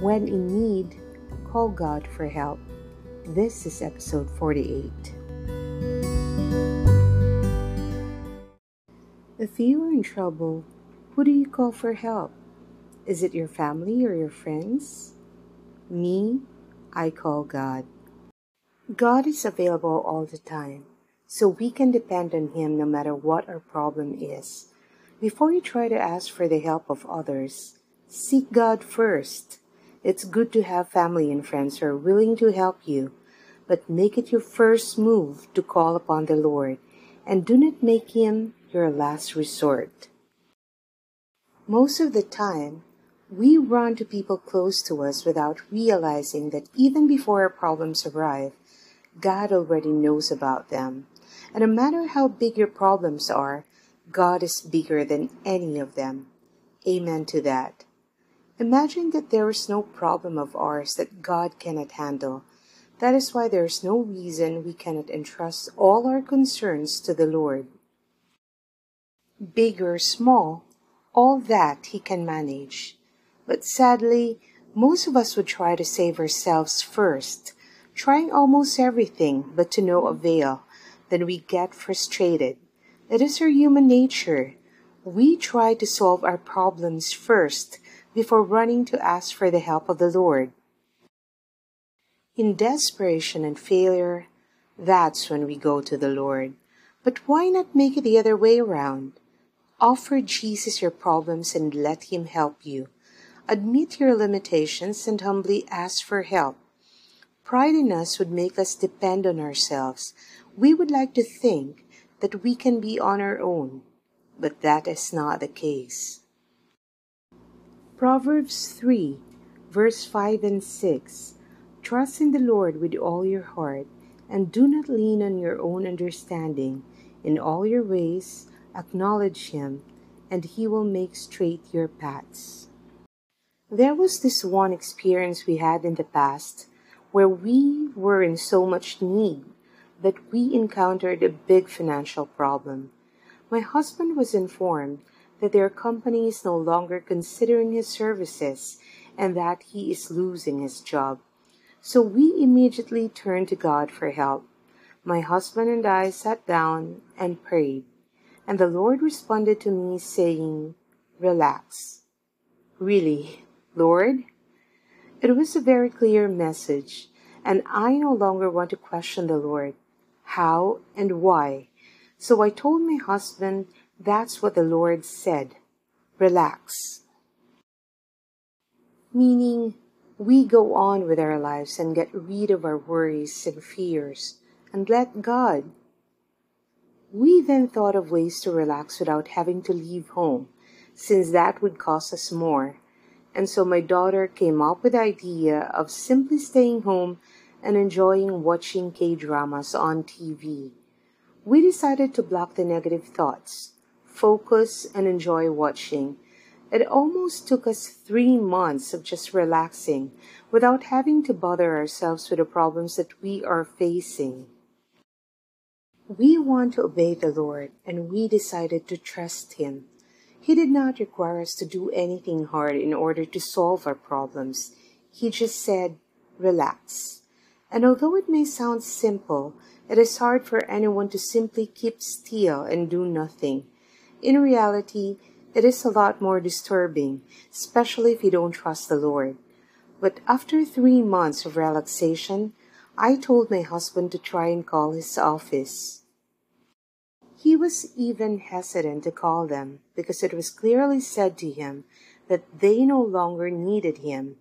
When in need, call God for help. This is episode 48. If you are in trouble, who do you call for help? Is it your family or your friends? Me, I call God. God is available all the time, so we can depend on Him no matter what our problem is. Before you try to ask for the help of others, seek God first. It's good to have family and friends who are willing to help you, but make it your first move to call upon the Lord, and do not make Him your last resort. Most of the time, we run to people close to us without realizing that even before our problems arrive, God already knows about them. And no matter how big your problems are, God is bigger than any of them. Amen to that. Imagine that there is no problem of ours that God cannot handle. That is why there is no reason we cannot entrust all our concerns to the Lord. Big or small, all that He can manage. But sadly, most of us would try to save ourselves first, trying almost everything but to no avail. Then we get frustrated. It is our human nature. We try to solve our problems first, before running to ask for the help of the Lord. In desperation and failure, that's when we go to the Lord. But why not make it the other way around? Offer Jesus your problems and let Him help you. Admit your limitations and humbly ask for help. Pride in us would make us depend on ourselves. We would like to think that we can be on our own, but that is not the case. Proverbs 3, verse 5 and 6. Trust in the Lord with all your heart, and do not lean on your own understanding. In all your ways, acknowledge Him, and He will make straight your paths. There was this one experience we had in the past where we were in so much need that we encountered a big financial problem. My husband was informed that their company is no longer considering his services and that he is losing his job. So we immediately turned to God for help. My husband and I sat down and prayed, and the Lord responded to me saying, "Relax." Really, Lord? It was a very clear message, and I no longer want to question the Lord, how and why. So I told my husband, "That's what the Lord said. Relax." Meaning, we go on with our lives and get rid of our worries and fears and let God. We then thought of ways to relax without having to leave home, since that would cost us more. And so my daughter came up with the idea of simply staying home and enjoying watching K-dramas on TV. We decided to block the negative thoughts, focus, and enjoy watching. It almost took us 3 months of just relaxing without having to bother ourselves with the problems that we are facing. We want to obey the Lord, and we decided to trust Him. He did not require us to do anything hard in order to solve our problems. He just said, "Relax." And although it may sound simple, it is hard for anyone to simply keep still and do nothing. In reality, it is a lot more disturbing, especially if you don't trust the Lord. But after 3 months of relaxation, I told my husband to try and call his office. He was even hesitant to call them because it was clearly said to him that they no longer needed him.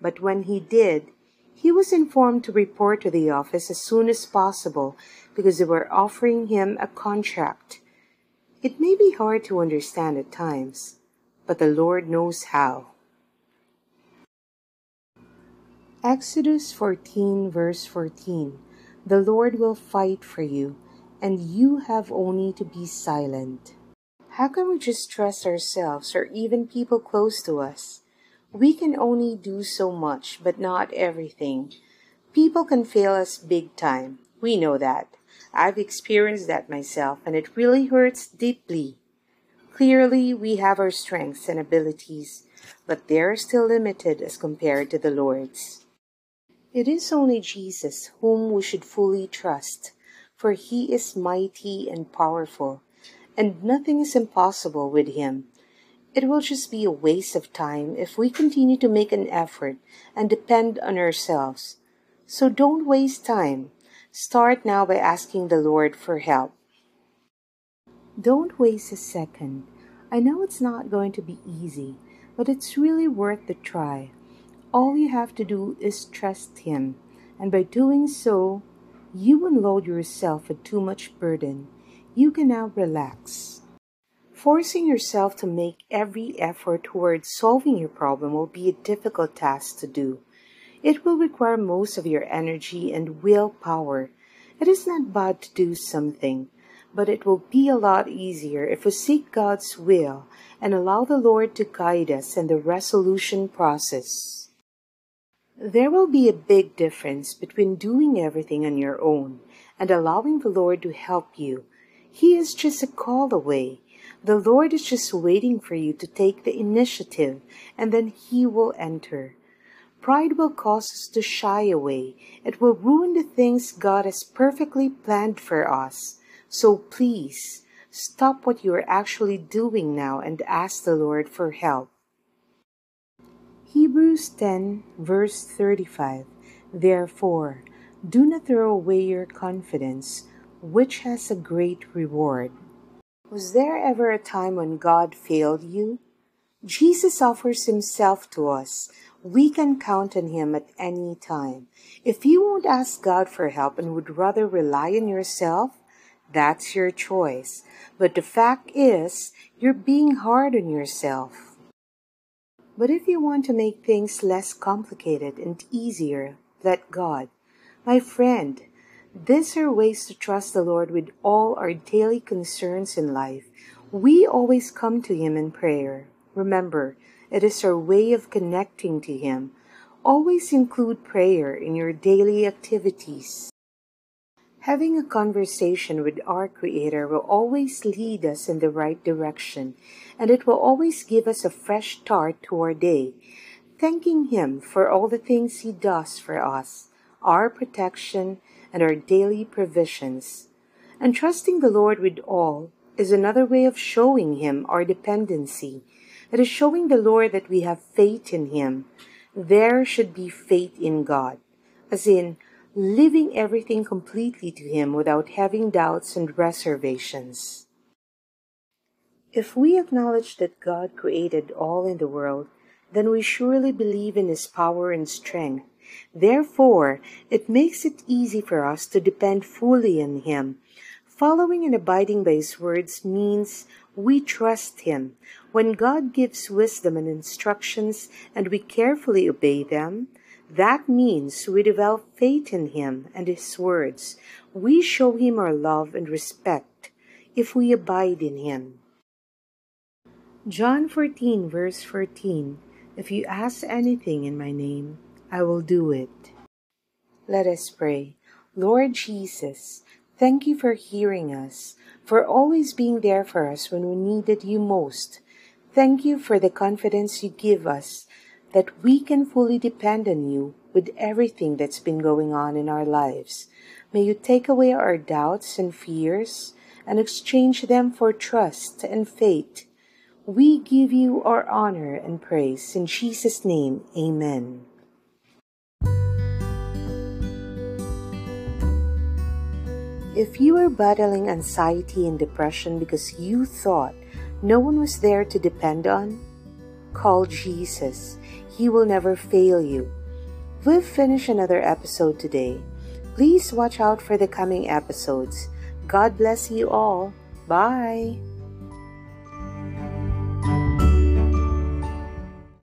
But when he did, he was informed to report to the office as soon as possible because they were offering him a contract. It may be hard to understand at times, but the Lord knows how. Exodus 14, verse 14. The Lord will fight for you, and you have only to be silent. How can we just trust ourselves or even people close to us? We can only do so much, but not everything. People can fail us big time. We know that. I've experienced that myself, and it really hurts deeply. Clearly, we have our strengths and abilities, but they are still limited as compared to the Lord's. It is only Jesus whom we should fully trust, for he is mighty and powerful, and nothing is impossible with him. It will just be a waste of time if we continue to make an effort and depend on ourselves. So don't waste time. Start now by asking the Lord for help. Don't waste a second. I know it's not going to be easy, but it's really worth the try. All you have to do is trust him, and by doing so, you won't load yourself with too much burden. You can now relax. Forcing yourself to make every effort towards solving your problem will be a difficult task to do. It will require most of your energy and willpower. It is not bad to do something, but it will be a lot easier if we seek God's will and allow the Lord to guide us in the resolution process. There will be a big difference between doing everything on your own and allowing the Lord to help you. He is just a call away. The Lord is just waiting for you to take the initiative, and then he will enter. Pride will cause us to shy away. It will ruin the things God has perfectly planned for us. So please, stop what you are actually doing now and ask the Lord for help. Hebrews 10, verse 35. Therefore, do not throw away your confidence, which has a great reward. Was there ever a time when God failed you? Jesus offers himself to us. We can count on him at any time. If you won't ask God for help and would rather rely on yourself, that's your choice. But the fact is, you're being hard on yourself. But if you want to make things less complicated and easier, let God. My friend, these are ways to trust the Lord with all our daily concerns in life. We always come to him in prayer. Remember, it is our way of connecting to him. Always include prayer in your daily activities. Having a conversation with our Creator will always lead us in the right direction, and it will always give us a fresh start to our day. Thanking him for all the things he does for us, our protection, and our daily provisions. And trusting the Lord with all is another way of showing him our dependency. It is showing the Lord that we have faith in him. There should be faith in God, as in leaving everything completely to him without having doubts and reservations. If we acknowledge that God created all in the world, then we surely believe in his power and strength. Therefore, it makes it easy for us to depend fully on him. Following and abiding by his words means we trust him. When God gives wisdom and instructions and we carefully obey them, that means we develop faith in him and his words. We show him our love and respect if we abide in him. John 14, verse 14. If you ask anything in my name, I will do it. Let us pray. Lord Jesus, thank you for hearing us, for always being there for us when we needed you most. Thank you for the confidence you give us that we can fully depend on you with everything that's been going on in our lives. May you take away our doubts and fears and exchange them for trust and faith. We give you our honor and praise. In Jesus' name, amen. If you are battling anxiety and depression because you thought no one was there to depend on, call Jesus. He will never fail you. We'll finish another episode today. Please watch out for the coming episodes. God bless you all. Bye.